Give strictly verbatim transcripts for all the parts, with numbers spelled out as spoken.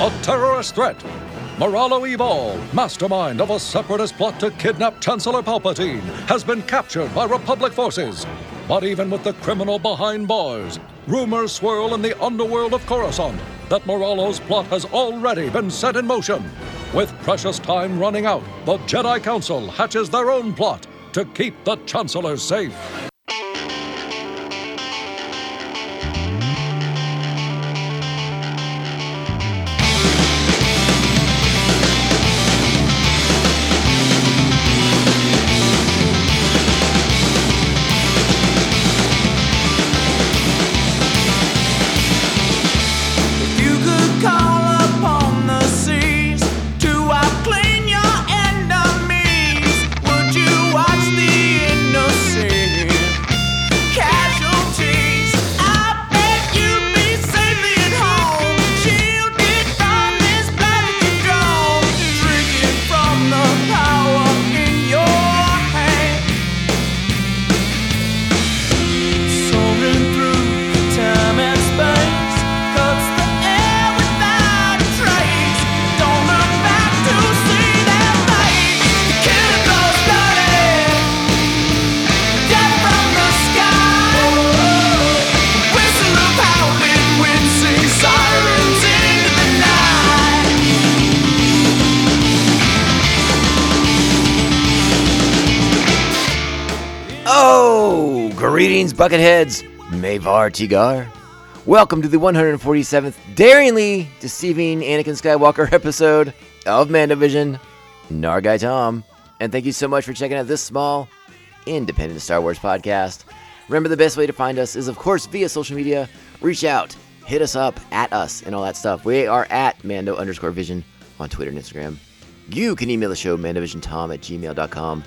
a terrorist threat. Moralo Eval, mastermind of a separatist plot to kidnap Chancellor Palpatine, has been captured by Republic forces. But even with the criminal behind bars, rumors swirl in the underworld of Coruscant that Moralo's plot has already been set in motion. With precious time running out, the Jedi Council hatches their own plot to keep the Chancellor safe. Greetings, Bucketheads. Mavar Tigar. Welcome to the one hundred forty-seventh daringly deceiving Anakin Skywalker episode of MandoVision. Nargai Tom. And thank you so much for checking out this small, independent Star Wars podcast. Remember, the best way to find us is, of course, via social media. Reach out, hit us up, at us, and all that stuff. We are at Mando underscore Vision on Twitter and Instagram. You can email the show, MandoVisionTom at gmail dot com.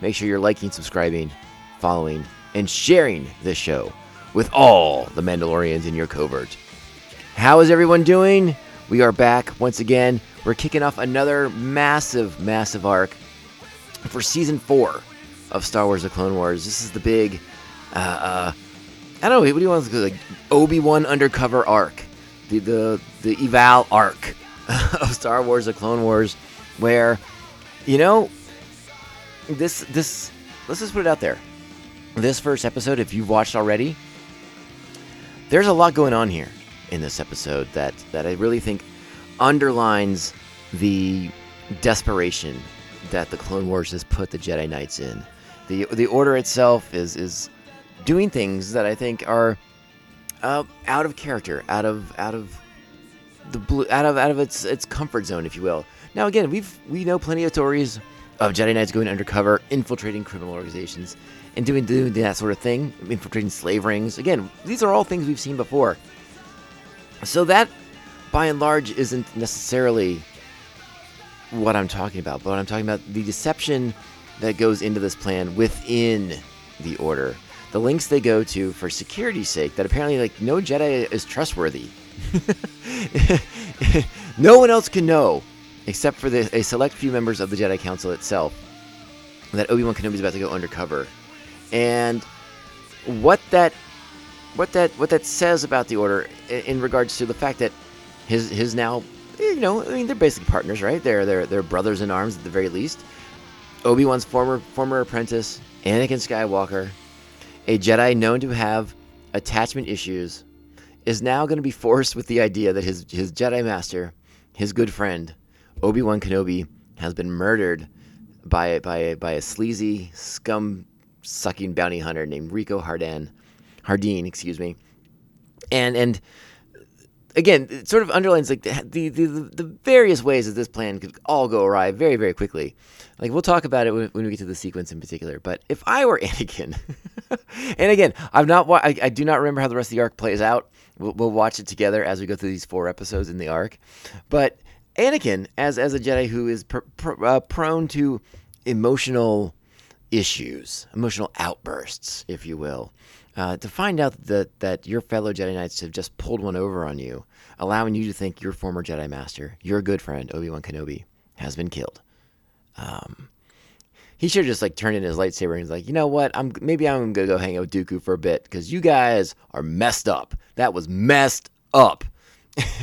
Make sure you're liking, subscribing, following, and sharing this show with all the Mandalorians in your covert. How is everyone doing? We are back once again. We're kicking off another massive, massive arc for Season four of Star Wars The Clone Wars. This is the big, uh, uh, I don't know, what do you want to call it? Like Obi-Wan undercover arc. The, the, the Eval arc of Star Wars The Clone Wars, where, you know, this, this, let's just put it out there. This first episode, if you've watched already, there's a lot going on here in this episode that, that I really think underlines the desperation that the Clone Wars has put the Jedi Knights in. The the Order itself is is doing things that I think are uh, out of character, out of out of the blue, out of out of its its comfort zone, if you will. Now again, we've we know plenty of stories of Jedi Knights going undercover, infiltrating criminal organizations, and doing, doing that sort of thing, infiltrating slave rings. Again, these are all things we've seen before. So that, by and large, isn't necessarily what I'm talking about, but I'm talking about the deception that goes into this plan within the Order. The links they go to for security's sake, that apparently, like, no Jedi is trustworthy. No one else can know, except for the, a select few members of the Jedi Council itself, that Obi-Wan Kenobi is about to go undercover. And what that, what that, what that says about the Order in, in regards to the fact that his, his now, you know, I mean, they're basically partners, right? They're, they're, they're brothers in arms at the very least. Obi-Wan's former, former apprentice, Anakin Skywalker, a Jedi known to have attachment issues, is now going to be forced with the idea that his, his Jedi master, his good friend, Obi-Wan Kenobi, has been murdered by by by a sleazy, scum-sucking bounty hunter named Rako Hardeen, Hardeen, excuse me, and and again, it sort of underlines like the the the various ways that this plan could all go awry very, very quickly. Like, we'll talk about it when, when we get to the sequence in particular. But if I were Anakin, and again, I'm not, I, I do not remember how the rest of the arc plays out. We'll, we'll watch it together as we go through these four episodes in the arc, but Anakin, as as a Jedi who is pr- pr- uh, prone to emotional issues, emotional outbursts, if you will, uh, to find out that, that your fellow Jedi Knights have just pulled one over on you, allowing you to think your former Jedi Master, your good friend, Obi-Wan Kenobi, has been killed. Um, he should have just like turned in his lightsaber and was like, you know what, I'm maybe I'm going to go hang out with Dooku for a bit, because you guys are messed up. That was messed up.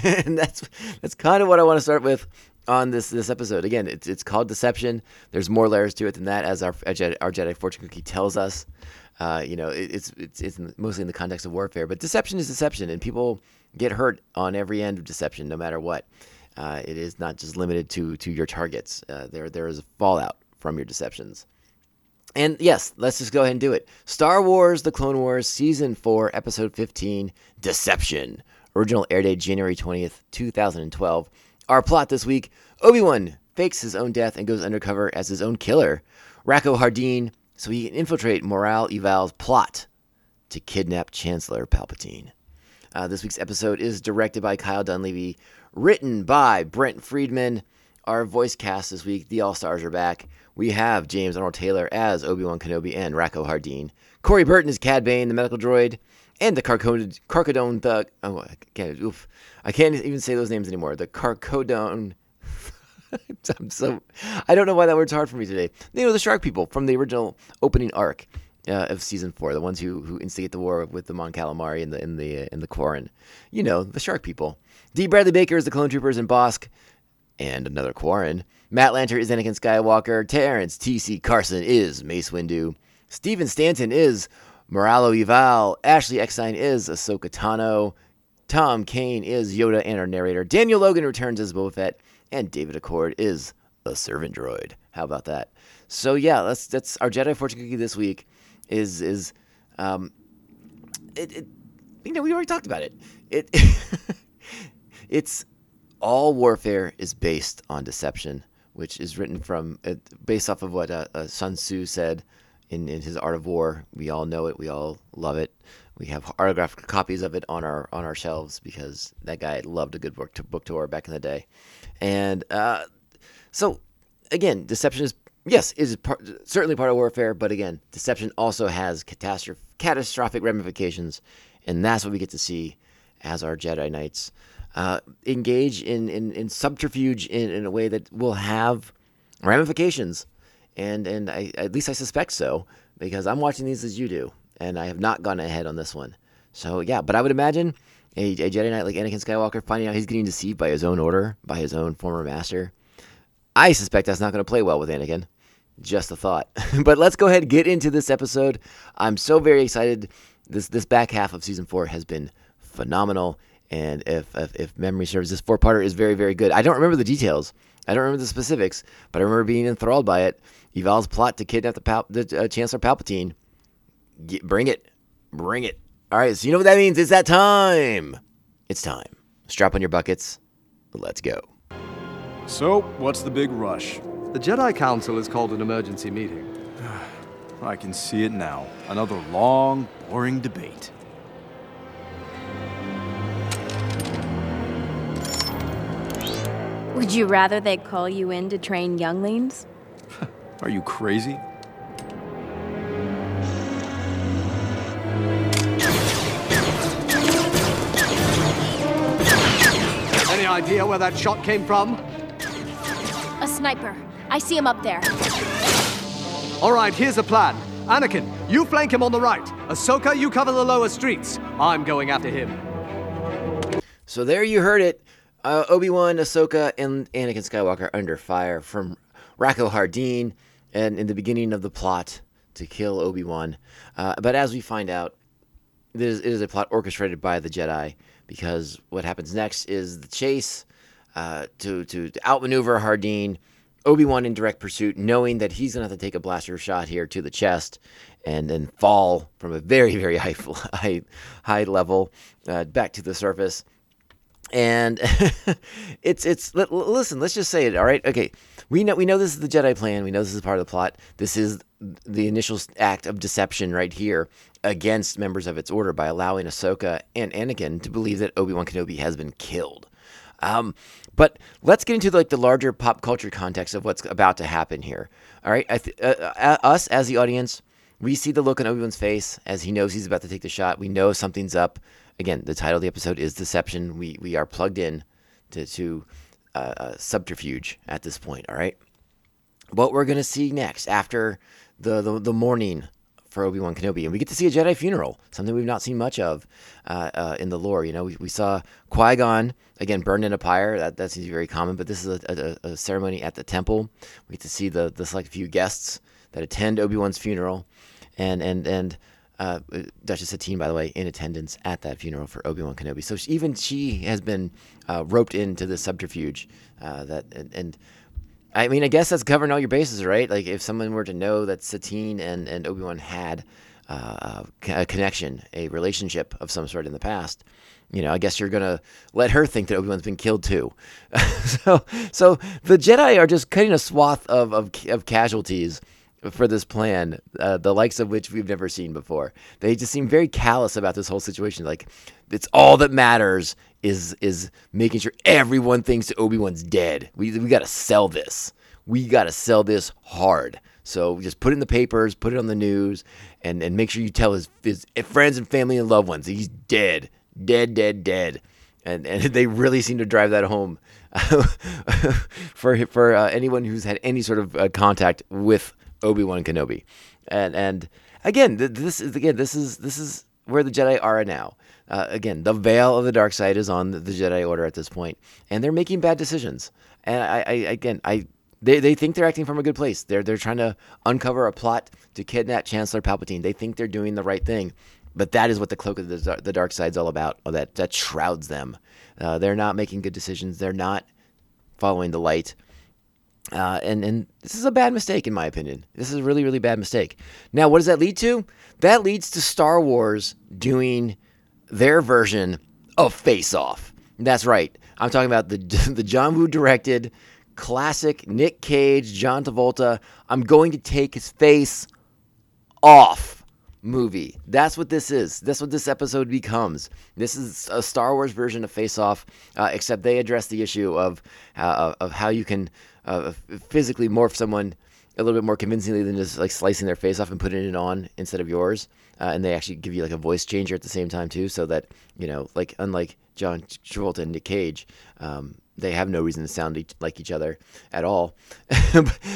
And that's that's kind of what I want to start with on this this episode. Again, it's it's called Deception. There's more layers to it than that, as our our Jedi, our Jedi fortune cookie tells us. Uh, you know, it, it's it's it's mostly in the context of warfare, but deception is deception, and people get hurt on every end of deception, no matter what. Uh, it is not just limited to to your targets. Uh, there there is a fallout from your deceptions. And yes, let's just go ahead and do it. Star Wars The Clone Wars, Season four, Episode fifteen, Deception. Original air date January twentieth, two thousand twelve. Our plot this week: Obi-Wan fakes his own death and goes undercover as his own killer, Rako Hardeen, so he can infiltrate Moralo Eval's plot to kidnap Chancellor Palpatine. Uh, this week's episode is directed by Kyle Dunleavy, written by Brent Friedman. Our voice cast this week, the All-Stars are back. We have James Arnold Taylor as Obi-Wan Kenobi and Rako Hardeen. Corey Burton is Cad Bane, the medical droid, and the Carcharodon thug. Oh, I can't, oof. I can't even say those names anymore. The Carcharodon. I'm so, I don't know why that word's hard for me today. You know, the shark people from the original opening arc uh, of season four, the ones who who instigate the war with the Mon Calamari and the in the uh, and the Quarren. You know, the shark people. Dee Bradley Baker is the clone troopers in Bossk. And another Quarren. Matt Lanter is Anakin Skywalker. Terrence T. C. Carson is Mace Windu. Steven Stanton is Moralo Eval. Ashley Eckstein is Ahsoka Tano. Tom Kane is Yoda and our narrator. Daniel Logan returns as Boba Fett. And David Accord is the servant droid. How about that? So yeah, that's that's our Jedi fortune cookie this week. Is is um, it, it you know we already talked about it. It it's. All warfare is based on deception, which is written from uh, based off of what uh, uh, Sun Tzu said in, in his Art of War. We all know it. We all love it. We have autographed copies of it on our on our shelves because that guy loved a good book, to, book tour back in the day. And uh, so, again, deception is, yes, is part, certainly part of warfare. But again, deception also has catastrophe, catastrophic ramifications. And that's what we get to see as our Jedi Knights. Uh, engage in, in, in subterfuge in, in a way that will have ramifications. And and I, at least I suspect so, because I'm watching these as you do, and I have not gone ahead on this one. So, yeah, but I would imagine a, a Jedi Knight like Anakin Skywalker finding out he's getting deceived by his own order, by his own former master. I suspect that's not going to play well with Anakin. Just a thought. But let's go ahead and get into this episode. I'm so very excited. This, this back half of Season four has been phenomenal. And if, if if memory serves, this four-parter is very, very good. I don't remember the details. I don't remember the specifics, but I remember being enthralled by it. Eval's plot to kidnap the, Pal- the uh, Chancellor Palpatine. Get, bring it. Bring it. All right, so you know what that means. It's that time. It's time. Strap on your buckets. Let's go. So, what's the big rush? The Jedi Council has called an emergency meeting. I can see it now. Another long, boring debate. Would you rather they call you in to train younglings? Are you crazy? Any idea where that shot came from? A sniper. I see him up there. All right, here's the plan. Anakin, you flank him on the right. Ahsoka, you cover the lower streets. I'm going after him. So there you heard it. Uh, Obi-Wan, Ahsoka, and Anakin Skywalker under fire from Rako Hardeen, and in the beginning of the plot to kill Obi-Wan. Uh, but as we find out, it is, it is a plot orchestrated by the Jedi, because what happens next is the chase uh, to, to, to outmaneuver Hardeen, Obi-Wan in direct pursuit, knowing that he's going to have to take a blaster shot here to the chest and then fall from a very, very high, high, high level uh, back to the surface. And it's it's let, listen. Let's just say it. All right. Okay. We know we know this is the Jedi plan. We know this is part of the plot. This is the initial act of deception right here against members of its order by allowing Ahsoka and Anakin to believe that Obi-Wan Kenobi has been killed. Um, but let's get into like the larger pop culture context of what's about to happen here. All right. I th- uh, us as the audience, we see the look on Obi-Wan's face as he knows he's about to take the shot. We know something's up. Again, the title of the episode is Deception. We we are plugged in to, to uh, uh, subterfuge at this point, all right? What we're going to see next after the, the, the mourning for Obi-Wan Kenobi. And we get to see a Jedi funeral, something we've not seen much of uh, uh, in the lore. You know, we, we saw Qui-Gon, again, burned in a pyre. That, that seems very common, but this is a, a, a ceremony at the temple. We get to see the, the select few guests that attend Obi-Wan's funeral. And, and, and uh, Duchess Satine, by the way, in attendance at that funeral for Obi-Wan Kenobi. So she, even she has been uh, roped into this subterfuge uh, that, and, and I mean, I guess that's covering all your bases, right? Like, if someone were to know that Satine and, and Obi-Wan had uh, a connection, a relationship of some sort in the past, you know, I guess you're going to let her think that Obi-Wan's been killed too. so so the Jedi are just cutting a swath of, of, of casualties for this plan, uh, the likes of which we've never seen before. They just seem very callous about this whole situation. Like, it's all that matters is is making sure everyone thinks that Obi-Wan's dead. We we got to sell this. We got to sell this hard. So just put it in the papers, put it on the news, and, and make sure you tell his, his friends and family and loved ones that he's dead, dead, dead, dead. And and they really seem to drive that home for for uh, anyone who's had any sort of uh, contact with Obi-Wan Kenobi. And and again, th- this is again this is this is where the Jedi are now. Uh, again, the veil of the dark side is on the, the Jedi Order at this point, and they're making bad decisions. And I, I again, I they, they think they're acting from a good place. They're they're trying to uncover a plot to kidnap Chancellor Palpatine. They think they're doing the right thing, but that is what the cloak of the, the dark side's all about. Or that that shrouds them. Uh, they're not making good decisions. They're not following the light. Uh, and, and this is a bad mistake, in my opinion. This is a really, really bad mistake. Now, what does that lead to? That leads to Star Wars doing their version of Face Off. That's right. I'm talking about the the John Woo-directed classic Nick Cage, John Travolta, I'm going to take his face off movie. That's what this is. That's what this episode becomes. This is a Star Wars version of Face Off, uh, except they address the issue of uh, of how you can Uh, physically morph someone a little bit more convincingly than just like slicing their face off and putting it on instead of yours. Uh, and they actually give you like a voice changer at the same time too, so that, you know, like unlike John Travolta and Nick Cage, um, they have no reason to sound e- like each other at all.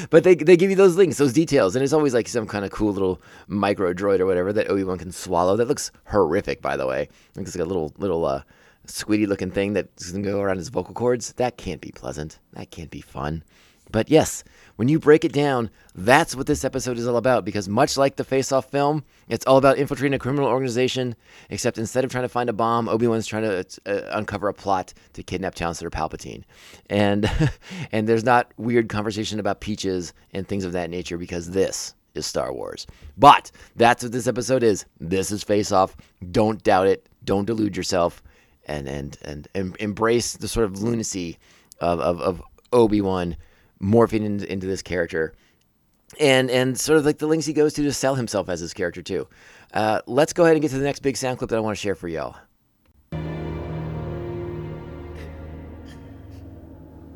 But they they give you those links, those details, and it's always like some kind of cool little micro droid or whatever that Obi-Wan can swallow. That looks horrific, by the way. It looks like a little little uh, squiddy looking thing that's going to go around his vocal cords. That can't be pleasant. That can't be fun. But yes, when you break it down, that's what this episode is all about, because much like the Face Off film, it's all about infiltrating a criminal organization, except instead of trying to find a bomb, Obi-Wan's trying to uh, uncover a plot to kidnap Chancellor Palpatine. And and there's not weird conversation about peaches and things of that nature, because this is Star Wars. But that's what this episode is. This is Face Off. Don't doubt it. Don't delude yourself. And and and embrace the sort of lunacy of of, of Obi-Wan morphing in, into this character, and and sort of like the links he goes to to sell himself as his character too. Uh, let's go ahead and get to the next big sound clip that I want to share for y'all.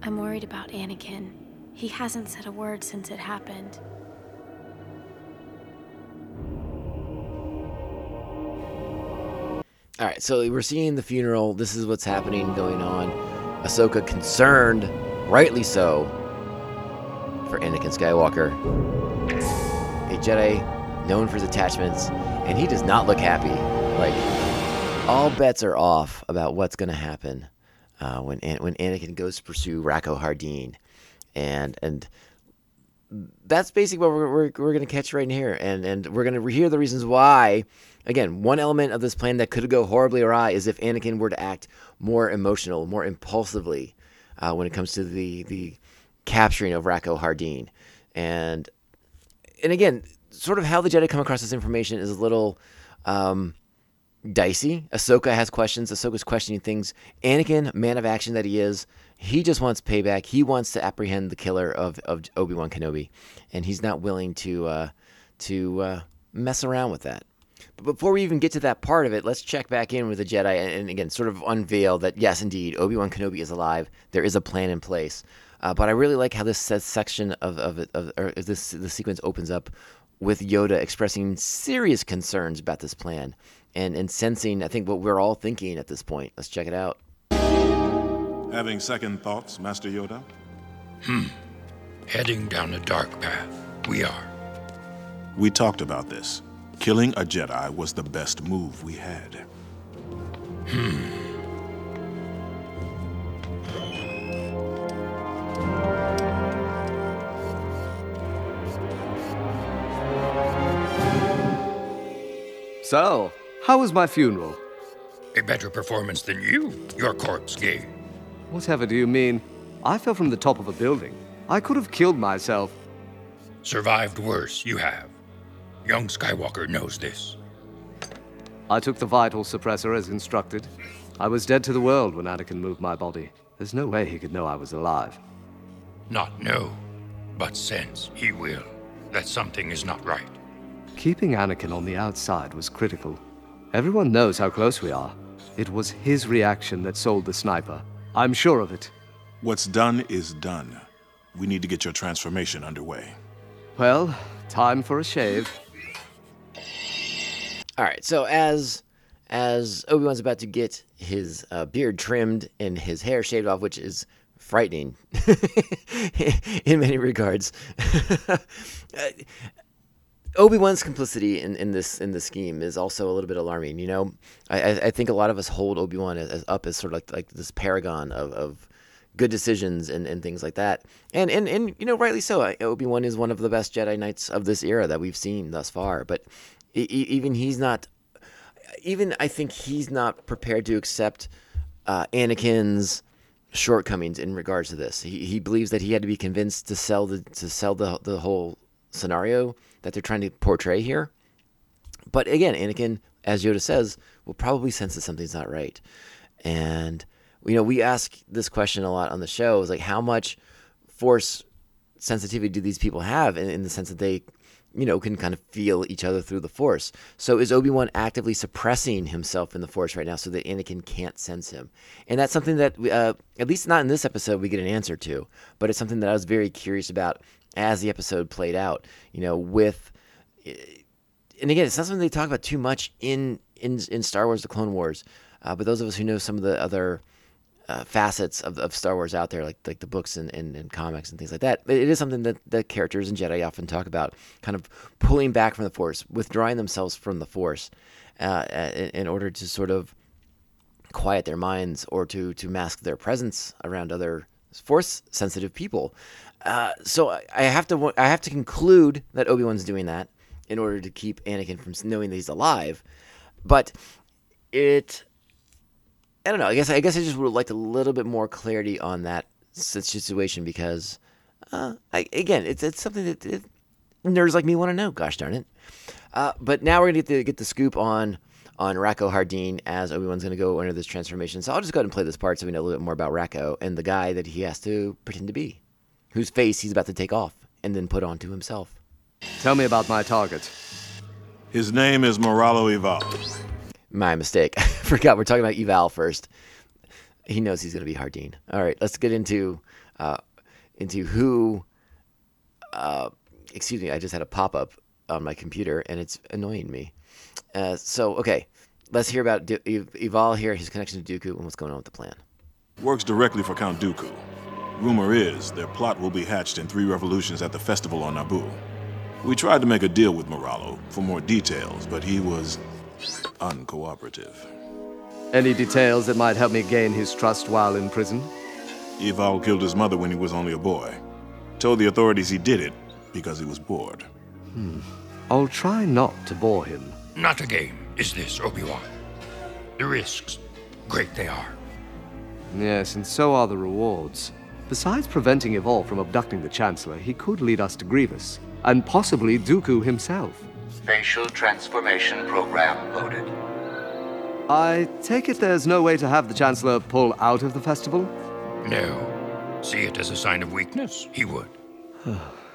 I'm worried about Anakin. He hasn't said a word since it happened. All right, so we're seeing the funeral. This is what's happening, going on. Ahsoka concerned, rightly so, for Anakin Skywalker, a Jedi known for his attachments, and he does not look happy. Like, all bets are off about what's going to happen uh, when An- when Anakin goes to pursue Rako Hardeen, and and that's basically what we're we're, we're going to catch right in here, and and we're going to hear the reasons why. Again, one element of this plan that could go horribly awry is if Anakin were to act more emotional, more impulsively uh, when it comes to the the capturing of Rako Hardeen. And and again, sort of how the Jedi come across this information is a little um, dicey. Ahsoka has questions. Ahsoka's questioning things. Anakin, man of action that he is, he just wants payback. He wants to apprehend the killer of, of Obi-Wan Kenobi, and he's not willing to, uh, to uh, mess around with that. But before we even get to that part of it, let's check back in with the Jedi and, and again, sort of unveil that, yes, indeed, Obi-Wan Kenobi is alive. There is a plan in place. Uh, but I really like how this section of, of, of or this the sequence opens up with Yoda expressing serious concerns about this plan and, and sensing, I think, what we're all thinking at this point. Let's check it out. Having second thoughts, Master Yoda? Hmm. Heading down a dark path. We are. We talked about this. Killing a Jedi was the best move we had. Hmm. So, how was my funeral? A better performance than you, your corpse gave. Whatever do you mean? I fell from the top of a building. I could have killed myself. Survived worse, you have. Young Skywalker knows this. I took the vital suppressor as instructed. I was dead to the world when Anakin moved my body. There's no way he could know I was alive. Not know, but sense he will, that something is not right. Keeping Anakin on the outside was critical. Everyone knows how close we are. It was his reaction that sold the sniper. I'm sure of it. What's done is done. We need to get your transformation underway. Well, time for a shave. All right, so as as Obi-Wan's about to get his uh, beard trimmed and his hair shaved off, which is frightening in many regards, uh, Obi-Wan's complicity in, in this in this scheme is also a little bit alarming. You know, I, I think a lot of us hold Obi-Wan as, as up as sort of like, like this paragon of, of good decisions and, and things like that. And, and, and you know, rightly so. Obi-Wan is one of the best Jedi Knights of this era that we've seen thus far. But e- even he's not – even I think he's not prepared to accept uh, Anakin's shortcomings in regards to this. He he believes that he had to be convinced to sell the to sell the the whole scenario that they're trying to portray here. But again, Anakin, as Yoda says, will probably sense that something's not right. And, you know, we ask this question a lot on the show, is like, how much force sensitivity do these people have in, in the sense that they, you know, can kind of feel each other through the force? So is Obi-Wan actively suppressing himself in the force right now so that Anakin can't sense him? And that's something that, we, uh, at least not in this episode, we get an answer to, but it's something that I was very curious about as the episode played out, you know, with, and again, it's not something they talk about too much in in, in Star Wars The Clone Wars, uh, but those of us who know some of the other uh, facets of, of Star Wars out there, like like the books and, and, and comics and things like that, it is something that the characters in Jedi often talk about, kind of pulling back from the Force, withdrawing themselves from the Force uh, in, in order to sort of quiet their minds or to, to mask their presence around other Force-sensitive people. Uh, so I have to I have to conclude that Obi-Wan's doing that in order to keep Anakin from knowing that he's alive. But it, I don't know. I guess I guess I just would have liked a little bit more clarity on that situation because, uh, I, again, it's it's something that it, nerds like me want to know. Gosh darn it! Uh, but now we're gonna get to get the scoop on on Rako Hardeen as Obi-Wan's gonna go under this transformation. So I'll just go ahead and play this part so we know a little bit more about Rako and the guy that he has to pretend to be, whose face he's about to take off and then put onto himself. Tell me about my target. His name is Moralo Eval. My mistake. I forgot we're talking about Eval first. He knows he's going to be Hardeen. All right, let's get into uh, into who... Uh, excuse me, I just had a pop-up on my computer, and it's annoying me. Uh, so, okay, let's hear about du- Eval here, his connection to Dooku, and what's going on with the plan. Works directly for Count Dooku. Rumor is, their plot will be hatched in three revolutions at the festival on Naboo. We tried to make a deal with Moralo for more details, but he was uncooperative. Any details that might help me gain his trust while in prison? Eval killed his mother when he was only a boy. Told the authorities he did it because he was bored. Hmm. I'll try not to bore him. Not a game, is this, Obi-Wan? The risks, great they are. Yes, and so are the rewards. Besides preventing Eval from abducting the Chancellor, he could lead us to Grievous, and possibly Dooku himself. Facial transformation program loaded. I take it there's no way to have the Chancellor pull out of the festival? No. See it as a sign of weakness, he would.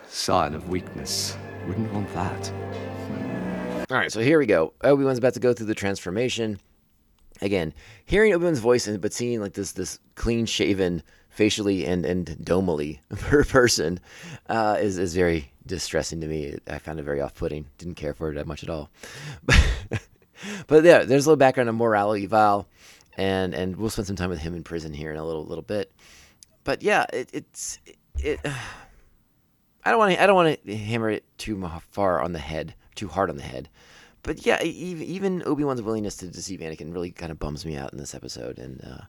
Sign of weakness. Wouldn't want that. All right, so here we go. Obi-Wan's about to go through the transformation. Again, hearing Obi-Wan's voice, but seeing like this this clean-shaven, facially and, and domally per person uh, is, is very distressing to me. I found it very off-putting. Didn't care for it that much at all. But yeah, there's a little background on Moralo Eval, and and we'll spend some time with him in prison here in a little little bit. But yeah, it, it's it. I don't want to I don't want to hammer it too far on the head, too hard on the head. But yeah, even Obi-Wan's willingness to deceive Anakin really kind of bums me out in this episode. And uh,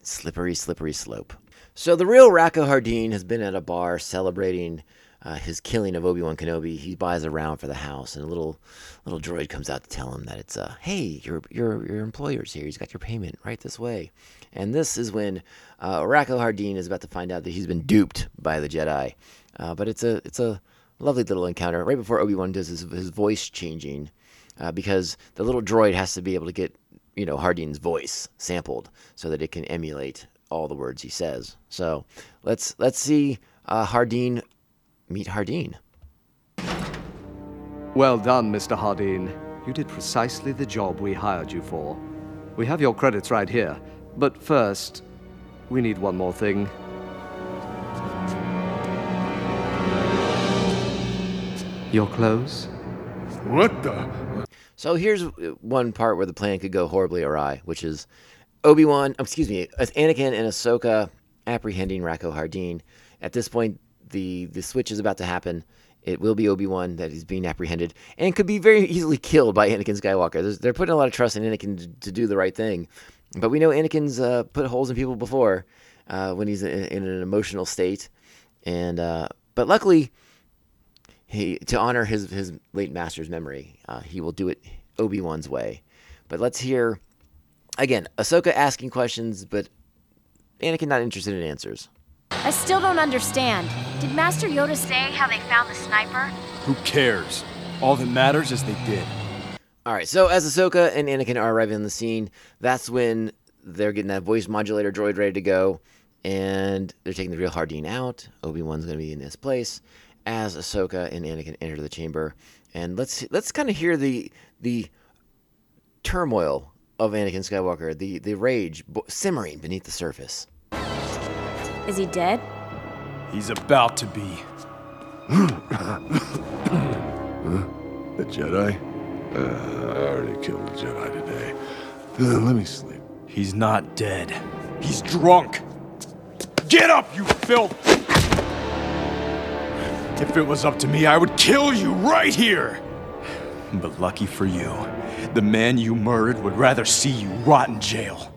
slippery, slippery slope. So the real Rako Hardeen has been at a bar celebrating uh, his killing of Obi-Wan Kenobi. He buys a round for the house, and a little little droid comes out to tell him that it's, uh, hey, your your your employer's here. He's got your payment right this way. And this is when uh, Rako Hardeen is about to find out that he's been duped by the Jedi. Uh, but it's a it's a... lovely little encounter right before Obi-Wan does his, his voice changing, uh, because the little droid has to be able to get, you know, Hardeen's voice sampled so that it can emulate all the words he says. So let's let's see uh, Hardeen meet Hardeen. Well done, Mister Hardeen. You did precisely the job we hired you for. We have your credits right here, but first, we need one more thing. Your clothes? What the? So here's one part where the plan could go horribly awry, which is Obi-Wan, excuse me, Anakin and Ahsoka apprehending Rako Hardeen. At this point, the, the switch is about to happen. It will be Obi-Wan that is being apprehended and could be very easily killed by Anakin Skywalker. There's, they're putting a lot of trust in Anakin to, to do the right thing. But we know Anakin's uh, put holes in people before uh, when he's in, in an emotional state. and uh, But luckily... He, to honor his, his late master's memory, uh, he will do it Obi-Wan's way. But let's hear, again, Ahsoka asking questions, but Anakin not interested in answers. I still don't understand. Did Master Yoda say how they found the sniper? Who cares? All that matters is they did. All right, so as Ahsoka and Anakin are arriving on the scene, that's when they're getting that voice modulator droid ready to go, and they're taking the real Hardeen out. Obi-Wan's going to be in this place as Ahsoka and Anakin enter the chamber. And let's let's kind of hear the the turmoil of Anakin Skywalker, the, the rage bo- simmering beneath the surface. Is he dead? He's about to be. Huh? The Jedi? Uh, I already killed the Jedi today. Uh, let me sleep. He's not dead. He's drunk. Get up, you filth! If it was up to me, I would kill you right here! But lucky for you, the man you murdered would rather see you rot in jail.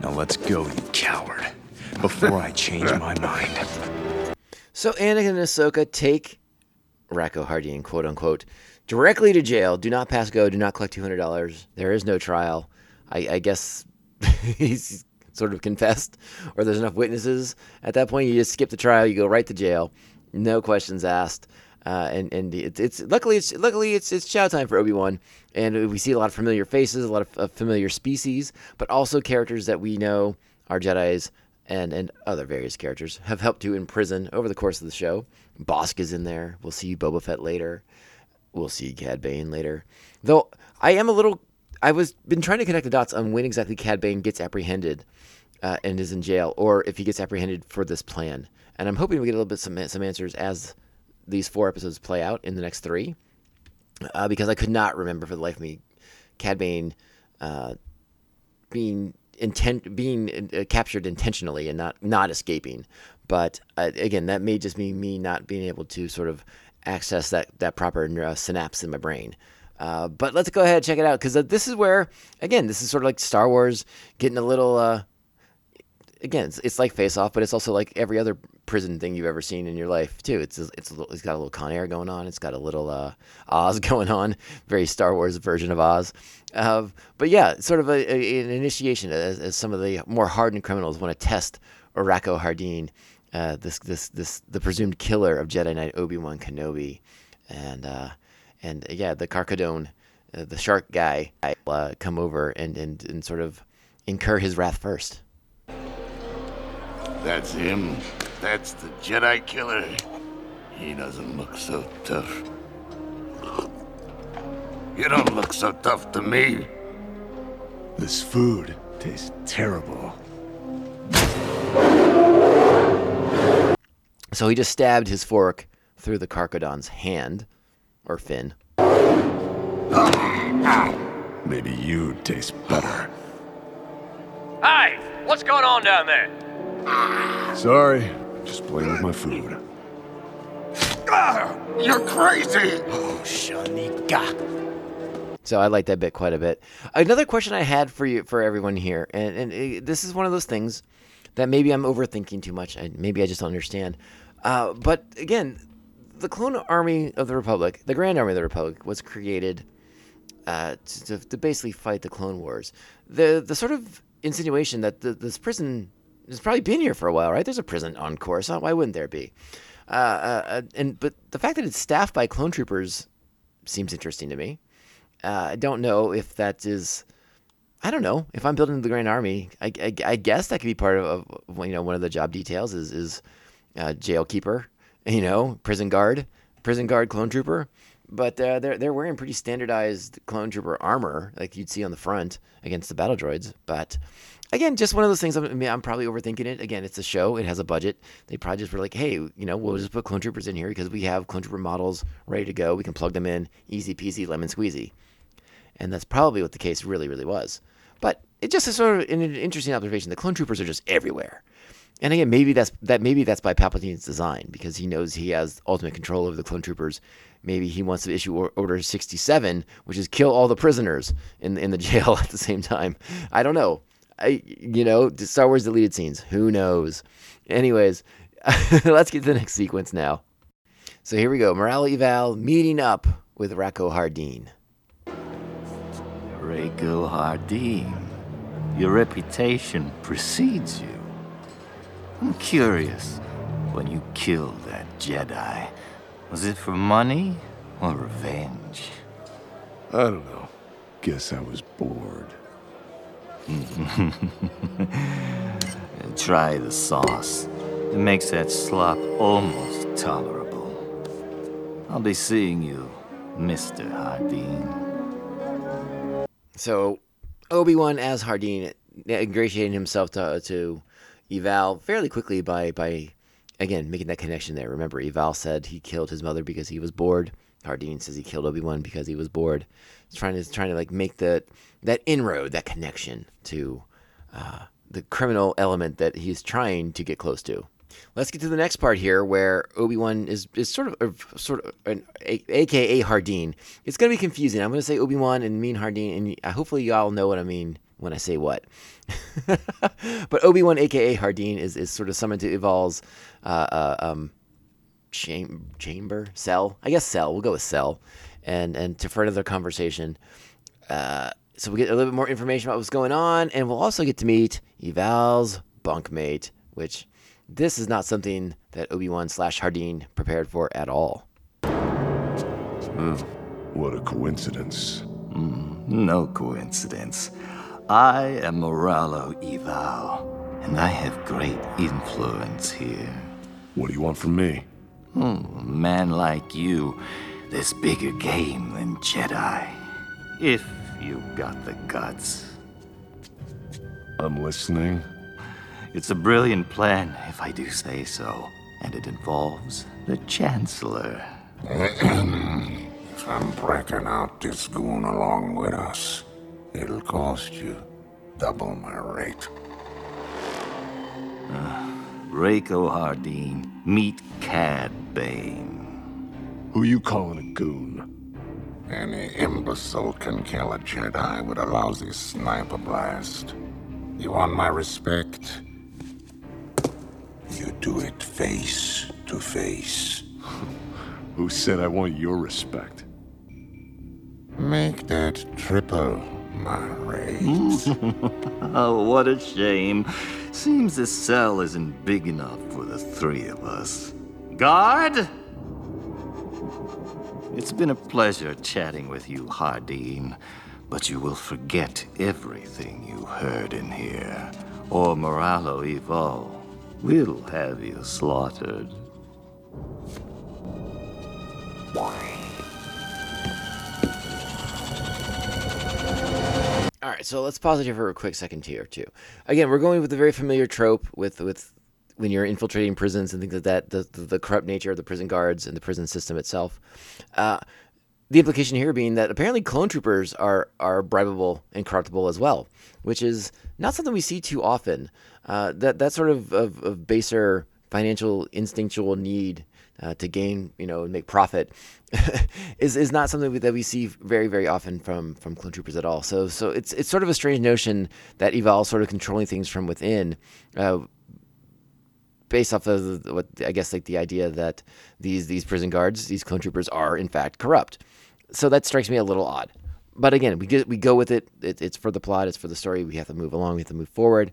Now let's go, you coward, before I change my mind. So Anakin and Ahsoka take Rako Hardeen, quote-unquote, directly to jail. Do not pass go, do not collect two hundred dollars. There is no trial. I, I guess he's... sort of confessed, or there's enough witnesses. At that point, you just skip the trial. You go right to jail, no questions asked. Uh, and and it, it's luckily it's luckily it's it's chow time for Obi-Wan, and we see a lot of familiar faces, a lot of, of familiar species, but also characters that we know are Jedis and and other various characters have helped to imprison over the course of the show. Bossk is in there. We'll see Boba Fett later. We'll see Cad Bane later. Though I am a little. I was been trying to connect the dots on when exactly Cad Bane gets apprehended uh, and is in jail, or if he gets apprehended for this plan. And I'm hoping we get a little bit some some answers as these four episodes play out in the next three, uh, because I could not remember for the life of me Cad Bane uh, being intent being uh, captured intentionally and not not escaping. But uh, again, that may just be me not being able to sort of access that that proper uh, synapse in my brain. Uh, but let's go ahead and check it out, because uh, this is where, again, this is sort of like Star Wars getting a little, uh, again, it's, it's like Face Off, but it's also like every other prison thing you've ever seen in your life, too. It's it's, a little, it's got a little Con Air going on. It's got a little uh, Oz going on, very Star Wars version of Oz. Uh, but yeah, sort of a, a, an initiation as, as some of the more hardened criminals want to test Rako Hardeen, uh, this, this, this, the presumed killer of Jedi Knight Obi-Wan Kenobi. And, uh, And, yeah, the Carcharodon, uh, the shark guy, uh, come over and, and, and sort of incur his wrath first. That's him. That's the Jedi killer. He doesn't look so tough. You don't look so tough to me. This food tastes terrible. So he just stabbed his fork through the Carcharodon's hand. Or Finn. Maybe you taste better. Hey, what's going on down there? Sorry, just playing with my food. You're crazy! Oh, Shanika. So I like that bit quite a bit. Another question I had for you, for everyone here, and, and it, this is one of those things that maybe I'm overthinking too much. I, maybe I just don't understand. Uh, but again, the Clone Army of the Republic, the Grand Army of the Republic, was created uh, to, to basically fight the Clone Wars. The the sort of insinuation that the, this prison has probably been here for a while, right? There's a prison on Coruscant. Why wouldn't there be? Uh, uh, and but the fact that it's staffed by clone troopers seems interesting to me. Uh, I don't know if that is. I don't know if I'm building the Grand Army. I, I, I guess that could be part of, of you know one of the job details is is uh, jail keeper, you know, prison guard, prison guard, clone trooper. But uh, they're they're wearing pretty standardized clone trooper armor, like you'd see on the front against the battle droids. But again, just one of those things. I mean, I'm probably overthinking it. Again, it's a show. It has a budget. They probably just were like, hey, you know, we'll just put clone troopers in here because we have clone trooper models ready to go. We can plug them in, easy peasy, lemon squeezy. And that's probably what the case really, really was. But it just is sort of an interesting observation. The clone troopers are just everywhere. And again, maybe that's that. Maybe that's by Palpatine's design because he knows he has ultimate control over the clone troopers. Maybe he wants to issue Order sixty-seven, which is kill all the prisoners in in the jail at the same time. I don't know. I, you know, Star Wars deleted scenes. Who knows? Anyways, let's get to the next sequence now. So here we go. Moralo Eval meeting up with Rako Hardeen. Rako Hardeen, your reputation precedes you. I'm curious, when you killed that Jedi, was it for money or revenge? I don't know. Guess I was bored. Try the sauce. It makes that slop almost tolerable. I'll be seeing you, Mister Hardeen. So, Obi-Wan as Hardeen ingratiating himself to, to Eval fairly quickly by, by, again, making that connection there. Remember, Eval said he killed his mother because he was bored. Hardeen says he killed Obi-Wan because he was bored. He's trying to trying to like make the that inroad, that connection to uh, the criminal element that he's trying to get close to. Let's get to the next part here, where Obi-Wan is, is sort of a, sort of an a, A K A Hardeen. It's gonna be confusing. I'm gonna say Obi-Wan and mean Hardeen, and uh, hopefully y'all know what I mean when I say what. But Obi-Wan, A K A Hardeen, is is sort of summoned to Eval's uh, uh, um. chamber, cell, I guess cell, we'll go with cell, and and to further their conversation. Uh, so we get a little bit more information about what's going on, and we'll also get to meet Eval's bunkmate, which this is not something that Obi-Wan slash Hardeen prepared for at all. Mm. What a coincidence. Mm, no coincidence. I am Moralo Eval, and I have great influence here. What do you want from me? Hmm, a man like you, there's bigger game than Jedi. If you got the guts. I'm listening. It's a brilliant plan, if I do say so. And it involves the Chancellor. If I'm breaking out this goon along with us, it'll cost you double my rate. Uh, Rako Hardeen, meet Cad Bane. Who you calling a goon? Any imbecile can kill a Jedi with a lousy sniper blast. You want my respect? You do it face to face. Who said I want your respect? Make that triple my rate. Oh, what a shame. Seems this cell isn't big enough for the three of us. Guard! It's been a pleasure chatting with you, Hardeen, but you will forget everything you heard in here, or Moralo Eval will have you slaughtered. All right, so let's pause it here for a quick second here, too. Again, we're going with a very familiar trope with, with when you're infiltrating prisons and things like that, the, the, the corrupt nature of the prison guards and the prison system itself. Uh, the implication here being that apparently clone troopers are, are bribable and corruptible as well, which is not something we see too often. Uh, that, that sort of, of, of baser financial instinctual need uh, to gain, you know, and make profit is is not something that we see very, very often from from clone troopers at all. So so it's it's sort of a strange notion that Eval sort of controlling things from within, uh, based off of what I guess like the idea that these these prison guards, these clone troopers, are in fact corrupt. So that strikes me a little odd. But again, we get, we go with it. it. It's for the plot. It's for the story. We have to move along. We have to move forward.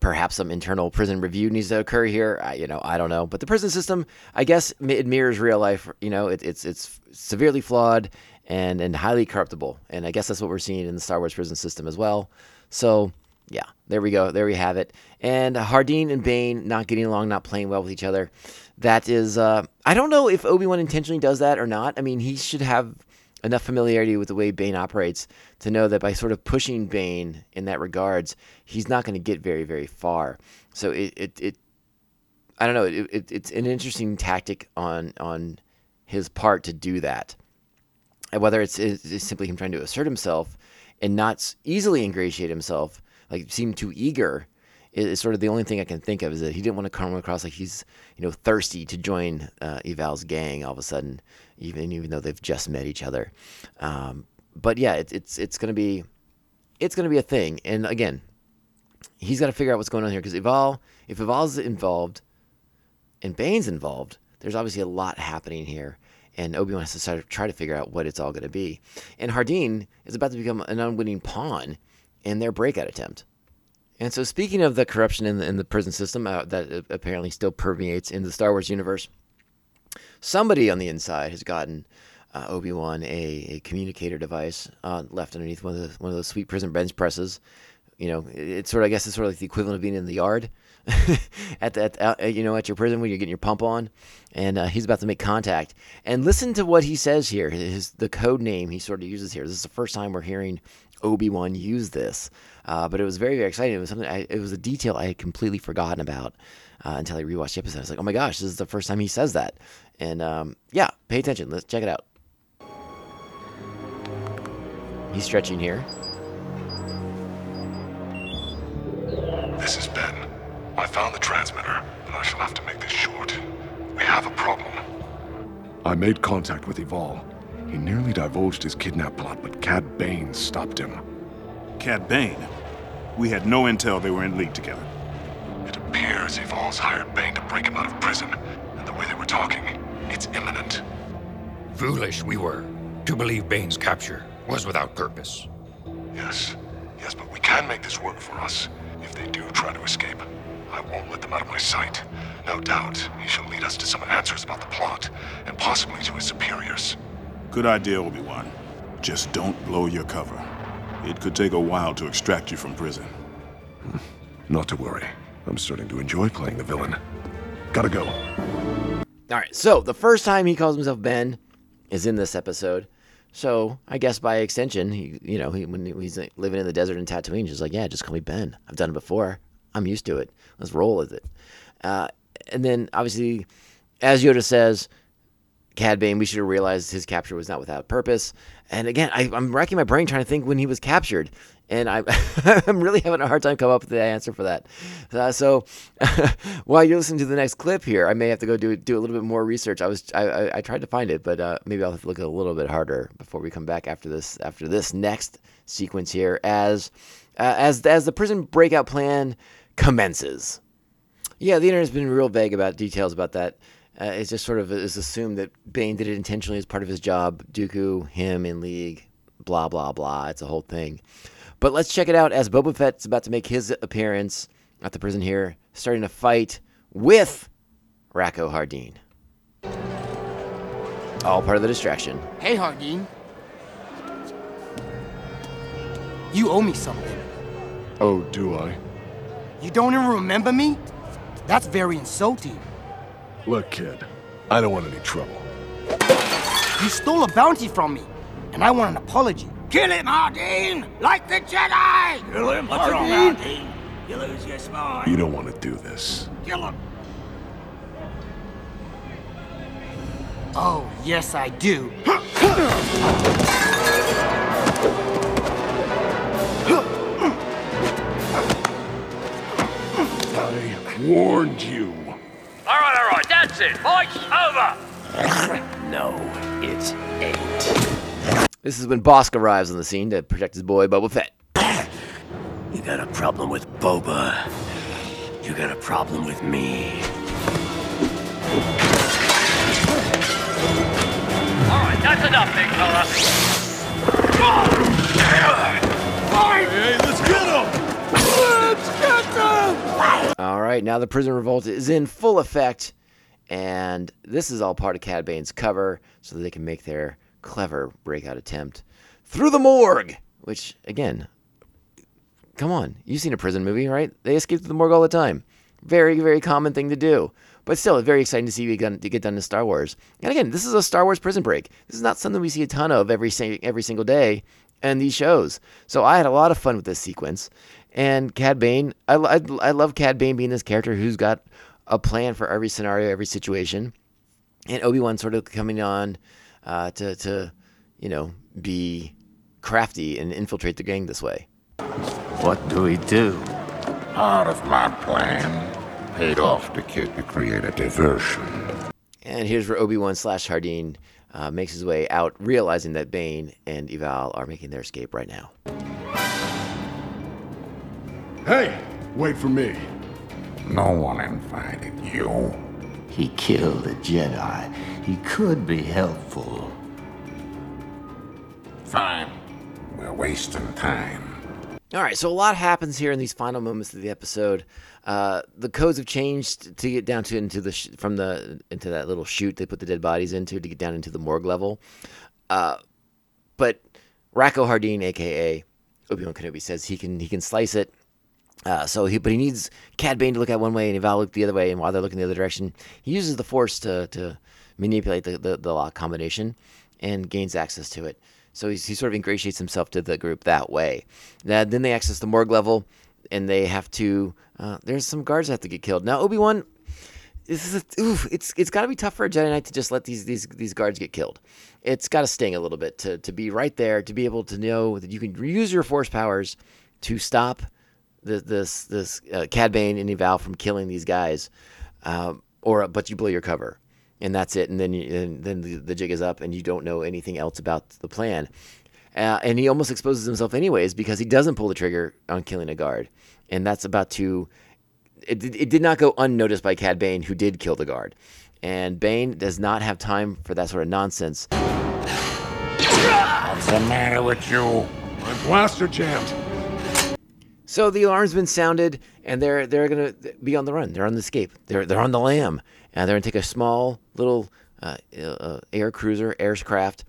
Perhaps some internal prison review needs to occur here. I, you know, I don't know. But the prison system, I guess, it mirrors real life. You know, it, it's it's severely flawed and and highly corruptible. And I guess that's what we're seeing in the Star Wars prison system as well. So yeah, there we go. There we have it. And Hardeen and Bane not getting along, not playing well with each other. That is, uh, I don't know if Obi-Wan intentionally does that or not. I mean, he should have enough familiarity with the way Bane operates to know that by sort of pushing Bane in that regards, he's not going to get very, very far. So it, it, it I don't know. It, it, it's an interesting tactic on on his part to do that. And whether it's, it's simply him trying to assert himself and not easily ingratiate himself, like seem too eager, is sort of the only thing I can think of, is that he didn't want to come across like he's, you know, thirsty to join uh, Eval's gang all of a sudden, even even though they've just met each other. Um, but yeah, it, it's it's gonna be it's gonna be a thing. And again, he's got to figure out what's going on here, because Eval, if Eval's involved and Bane's involved, there's obviously a lot happening here, and Obi-Wan has to try to, try to figure out what it's all gonna be. And Hardeen is about to become an unwitting pawn in their breakout attempt. And so, speaking of the corruption in the, in the prison system uh, that apparently still permeates in the Star Wars universe, somebody on the inside has gotten uh, Obi-Wan a, a communicator device uh, left underneath one of the, one of those sweet prison bench presses. You know, it, it's sort of, I guess it's sort of like the equivalent of being in the yard at the, at the, you know, at your prison when you're getting your pump on. And uh, he's about to make contact. And listen to what he says here. His the code name he sort of uses here. This is the first time we're hearing Obi-Wan use this, uh, but it was very, very exciting. It was something. I, it was a detail I had completely forgotten about uh, until I rewatched the episode. I was like, "Oh my gosh, this is the first time he says that!" And um, yeah, pay attention. Let's check it out. He's stretching here. This is Ben. I found the transmitter, but I shall have to make this short. We have a problem. I made contact with Eval. He nearly divulged his kidnap plot, but Cad Bane stopped him. Cad Bane? We had no intel they were in league together. It appears Eval's hired Bane to break him out of prison, and the way they were talking, it's imminent. Foolish we were to believe Bane's capture was without purpose. Yes, yes, but we can make this work for us. If they do try to escape, I won't let them out of my sight. No doubt, he shall lead us to some answers about the plot, and possibly to his superiors. Good idea, Obi-Wan. Just don't blow your cover. It could take a while to extract you from prison. Not to worry. I'm starting to enjoy playing the villain. Gotta go. All right, so the first time he calls himself Ben is in this episode. So I guess by extension, he, you know, he, when he's living in the desert in Tatooine, he's like, yeah, just call me Ben. I've done it before. I'm used to it. Let's roll with it. Uh, and then, obviously, as Yoda says, Cad Bane, we should have realized his capture was not without purpose. And again, I, I'm racking my brain trying to think when he was captured. And I, I'm really having a hard time coming up with the answer for that. Uh, so while you listen to the next clip here, I may have to go do do a little bit more research. I was I, I, I tried to find it, but uh, maybe I'll have to look a little bit harder before we come back after this after this next sequence here as uh, as as the prison breakout plan commences. Yeah, the internet's been real vague about details about that. Uh, it's just sort of is assumed that Bane did it intentionally as part of his job. Dooku, him in league, blah, blah, blah. It's a whole thing. But let's check it out as Boba Fett's about to make his appearance at the prison here, starting a fight with Rako Hardeen. All part of the distraction. Hey, Hardeen. You owe me something. Oh, do I? You don't even remember me? That's very insulting. Look, kid, I don't want any trouble. You stole a bounty from me, and I want an apology. Kill him, Hardeen! Like the Jedi! Kill him, Hardeen! Hardeen! You lose your spine. You don't want to do this. Kill him! Oh, yes, I do. I warned you. All right, all right, that's That's it. Fight's over. No, it ain't. This is when Bossk arrives on the scene to protect his boy Boba Fett. You got a problem with Boba. You got a problem with me. All right, that's enough, big fella. Hey, let's get him! Let's get him! All right, now the prison revolt is in full effect, and this is all part of Cad Bane's cover, so that they can make their clever breakout attempt through the morgue. Which, again, come on, you've seen a prison movie, right? They escape through the morgue all the time. Very, very common thing to do. But still, it's very exciting to see you get done in Star Wars. And again, this is a Star Wars prison break. This is not something we see a ton of every every single day in these shows. So I had a lot of fun with this sequence. And Cad Bane, I, I, I love Cad Bane being this character who's got a plan for every scenario, every situation. And Obi-Wan sort of coming on uh, to, to, you know, be crafty and infiltrate the gang this way. What do we do? Part of my plan paid off the kid to create a diversion. And here's where Obi-Wan slash Hardeen uh, makes his way out, realizing that Bane and Eval are making their escape right now. Hey, wait for me. No one invited you. He killed a Jedi. He could be helpful. Fine. We're wasting time. All right, so a lot happens here in these final moments of the episode. Uh, the codes have changed to get down to into the sh- from the into that little chute they put the dead bodies into to get down into the morgue level. Uh, but Rako Hardeen, aka Obi-Wan Kenobi, says he can he can slice it. Uh, so he but he needs Cad Bane to look at one way and Eval look the other way, and while they're looking the other direction, he uses the Force to to manipulate the the, the lock combination and gains access to it. So he's, he sort of ingratiates himself to the group that way. Now, then they access the morgue level, and they have to... Uh, there's some guards that have to get killed. Now, Obi-Wan, this is a, oof, it's it's got to be tough for a Jedi Knight to just let these these these guards get killed. It's got to sting a little bit to, to be right there, to be able to know that you can use your Force powers to stop the, this this uh, Cad Bane and Eval from killing these guys, uh, or but you blow your cover. And that's it. And then you, and then the, the jig is up, and you don't know anything else about the plan. Uh, and he almost exposes himself anyways because he doesn't pull the trigger on killing a guard. And that's about to... It, it did not go unnoticed by Cad Bane, who did kill the guard. And Bane does not have time for that sort of nonsense. What's the matter with you? My blaster jammed. So the alarm's been sounded, and they're they're gonna be on the run. They're on the escape. They're they're on the lam. And they're gonna take a small little uh, uh, air cruiser, aircraft,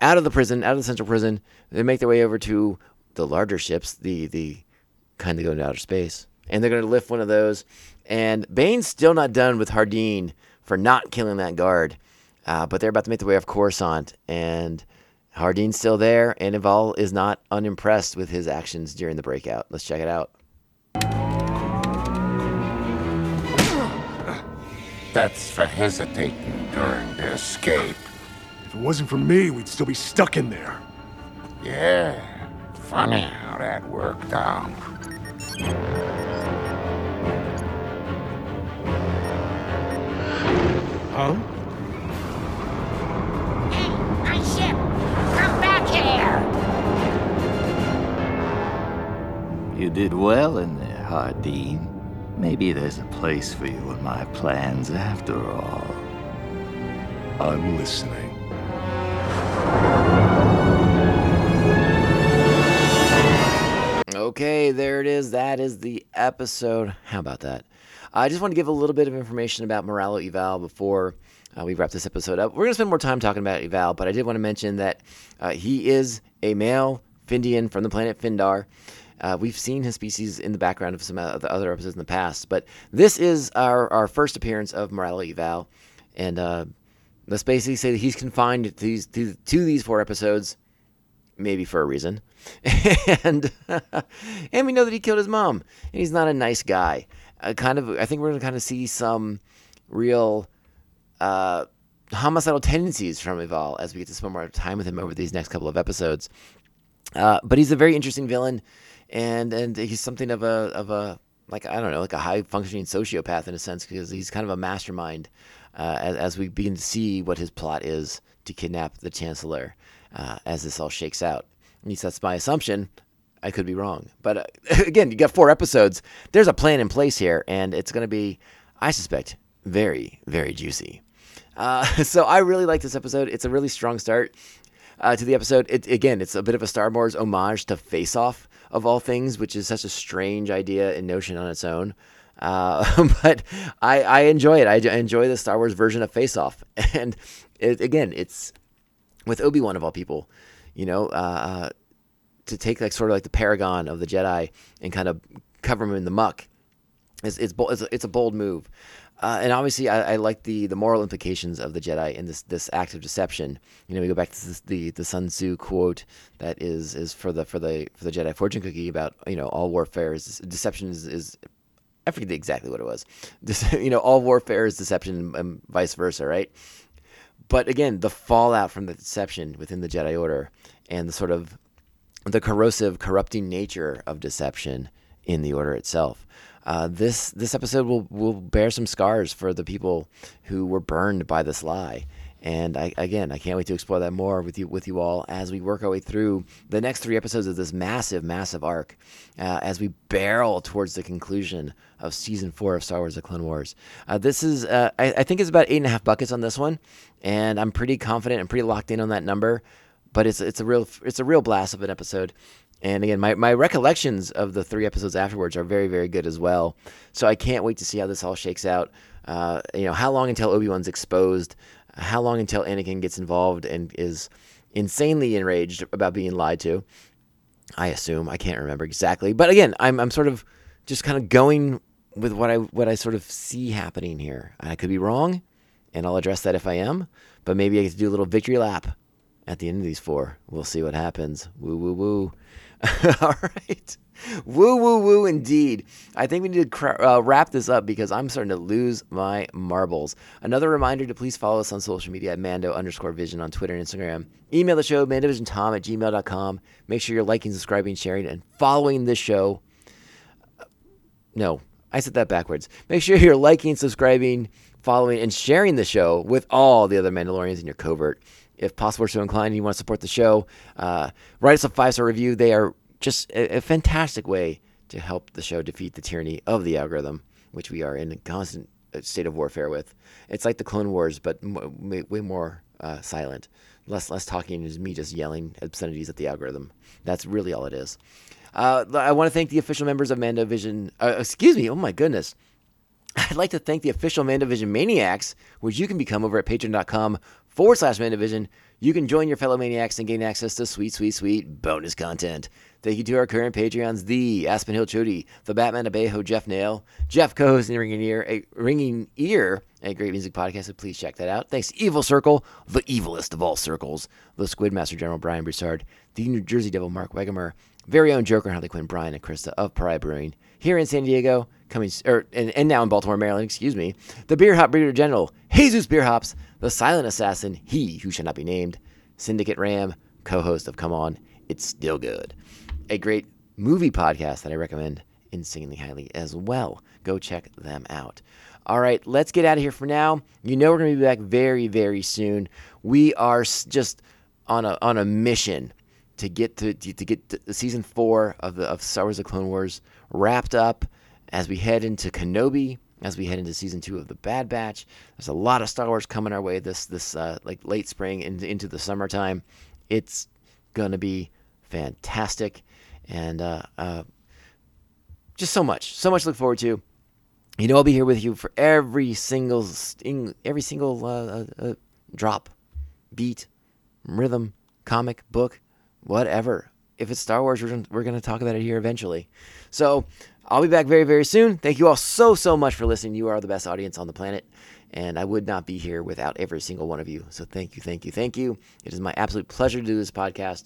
out of the prison, out of the central prison. They make their way over to the larger ships, the the kind that go into outer space. And they're gonna lift one of those. And Bane's still not done with Hardeen for not killing that guard, uh, but they're about to make their way off Coruscant, and Hardeen's still there, and Eval is not unimpressed with his actions during the breakout. Let's check it out. That's for hesitating during the escape. If it wasn't for me, we'd still be stuck in there. Yeah, funny how that worked out. Huh? Hey, my ship! Come back here! You did well in there, Hardeen. Maybe there's a place for you in my plans after all. I'm listening. Okay, there it is. That is the episode. How about that? I just want to give a little bit of information about Moralo Eval before uh, we wrap this episode up. We're going to spend more time talking about Eval, but I did want to mention that uh, he is a male Findian from the planet Findar. Uh, we've seen his species in the background of some of the other episodes in the past, but this is our, our first appearance of Moralo Eval, and uh, let's basically say that he's confined to these to, to these four episodes, maybe for a reason, and and we know that he killed his mom, and he's not a nice guy. Uh, kind of, I think we're going to kind of see some real uh, homicidal tendencies from Eval as we get to spend more time with him over these next couple of episodes. Uh, but he's a very interesting villain. And and he's something of a of a like I don't know like a high functioning sociopath in a sense, because he's kind of a mastermind uh, as, as we begin to see what his plot is to kidnap the Chancellor uh, as this all shakes out. At least that's my assumption. I could be wrong. But uh, again, you got four episodes. There's a plan in place here, and it's going to be, I suspect, very, very juicy. Uh, so I really like this episode. It's a really strong start uh, to the episode. It, again, it's a bit of a Star Wars homage to Face Off, of all things, which is such a strange idea and notion on its own. Uh, but I, I enjoy it. I enjoy the Star Wars version of Face Off. And it, again, it's with Obi-Wan, of all people, you know, uh, to take like sort of like the paragon of the Jedi and kind of cover him in the muck. It's it's, it's, a, it's a bold move. Uh, and obviously, I, I like the, the moral implications of the Jedi in this this act of deception. You know, we go back to this, the the Sun Tzu quote that is is for the for the for the Jedi fortune cookie about, you know, all warfare is deception is, is I forget exactly what it was. This, you know, all warfare is deception and vice versa, right? But again, the fallout from the deception within the Jedi Order and the sort of the corrosive, corrupting nature of deception in the Order itself. Uh, this this episode will, will bear some scars for the people who were burned by this lie. And I, again, I can't wait to explore that more with you with you all as we work our way through the next three episodes of this massive, massive arc uh, as we barrel towards the conclusion of season four of Star Wars The Clone Wars. Uh, this is, uh, I, I think it's about eight and a half buckets on this one. And I'm pretty confident and pretty locked in on that number. But it's it's a real it's a real blast of an episode. And again, my, my recollections of the three episodes afterwards are very, very good as well. So I can't wait to see how this all shakes out. Uh, you know, how long until Obi-Wan's exposed? How long until Anakin gets involved and is insanely enraged about being lied to? I assume. I can't remember exactly. But again, I'm I'm sort of just kind of going with what I what I sort of see happening here. I could be wrong, and I'll address that if I am. But maybe I get to do a little victory lap at the end of these four. We'll see what happens. Woo, woo, woo. All right. Woo, woo, woo, indeed. I think we need to cr- uh, wrap this up because I'm starting to lose my marbles. Another reminder to please follow us on social media at Mando underscore Vision on Twitter and Instagram. Email the show, MandoVisionTom at gmail dot com. Make sure you're liking, subscribing, sharing, and following this show. Uh, no, I said that backwards. Make sure you're liking, subscribing, following, and sharing the show with all the other Mandalorians in your covert. If possible or so inclined, you want to support the show, uh, write us a five-star review. They are just a, a fantastic way to help the show defeat the tyranny of the algorithm, which we are in a constant state of warfare with. It's like the Clone Wars, but m- way more uh, silent. Less less talking is me just yelling obscenities at the algorithm. That's really all it is. Uh, I want to thank the official members of MandoVision. Uh, excuse me. Oh, my goodness. I'd like to thank the official MandoVision Maniacs, which you can become over at patreon dot com forward slash MandoVision. You can join your fellow Maniacs and gain access to sweet, sweet, sweet bonus content. Thank you to our current Patreons, the Aspen Hill Chody, the Batman Abejo, Jeff Nail, Jeff Coes, and Ringing Ear, a Ringing Ear, a great music podcast, so please check that out. Thanks to Evil Circle, the evilest of all circles, the Squid Master General Brian Broussard, the New Jersey Devil Mark Wegemer, very own Joker Harley Quinn Brian and Krista of Pariah Brewing, here in San Diego, coming or and, and now in Baltimore, Maryland, excuse me, the Beer Hop Breeder General, Jesus Beer Hops, the Silent Assassin, he who shall not be named, Syndicate Ram, co-host of Come On, It's Still Good, a great movie podcast that I recommend insanely highly as well. Go check them out. All right, let's get out of here for now. You know we're going to be back very, very soon. We are just on a on a mission to get to to, to get to season four of the of Star Wars: The Clone Wars wrapped up. As we head into Kenobi, as we head into season two of The Bad Batch, there's a lot of Star Wars coming our way this this uh, like late spring and into the summertime. It's gonna be fantastic, and uh, uh, just so much, so much to look forward to. You know, I'll be here with you for every single sting, every single uh, uh, drop, beat, rhythm, comic book, whatever. If it's Star Wars, we're we're gonna talk about it here eventually. So I'll be back very, very soon. Thank you all so, so much for listening. You are the best audience on the planet, and I would not be here without every single one of you. So thank you, thank you, thank you. It is my absolute pleasure to do this podcast,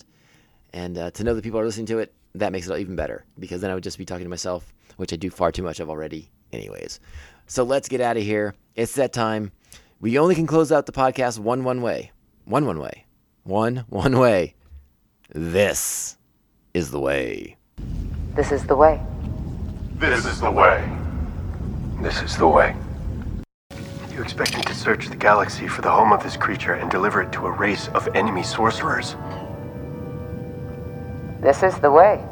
and uh, to know that people are listening to it, that makes it all even better, because then I would just be talking to myself, which I do far too much of already anyways. So let's get out of here. It's that time. We only can close out the podcast one, one way. One, one way. One, one way. This is the way. This is the way. This is the way. This is the way. You expected to search the galaxy for the home of this creature and deliver it to a race of enemy sorcerers. This is the way.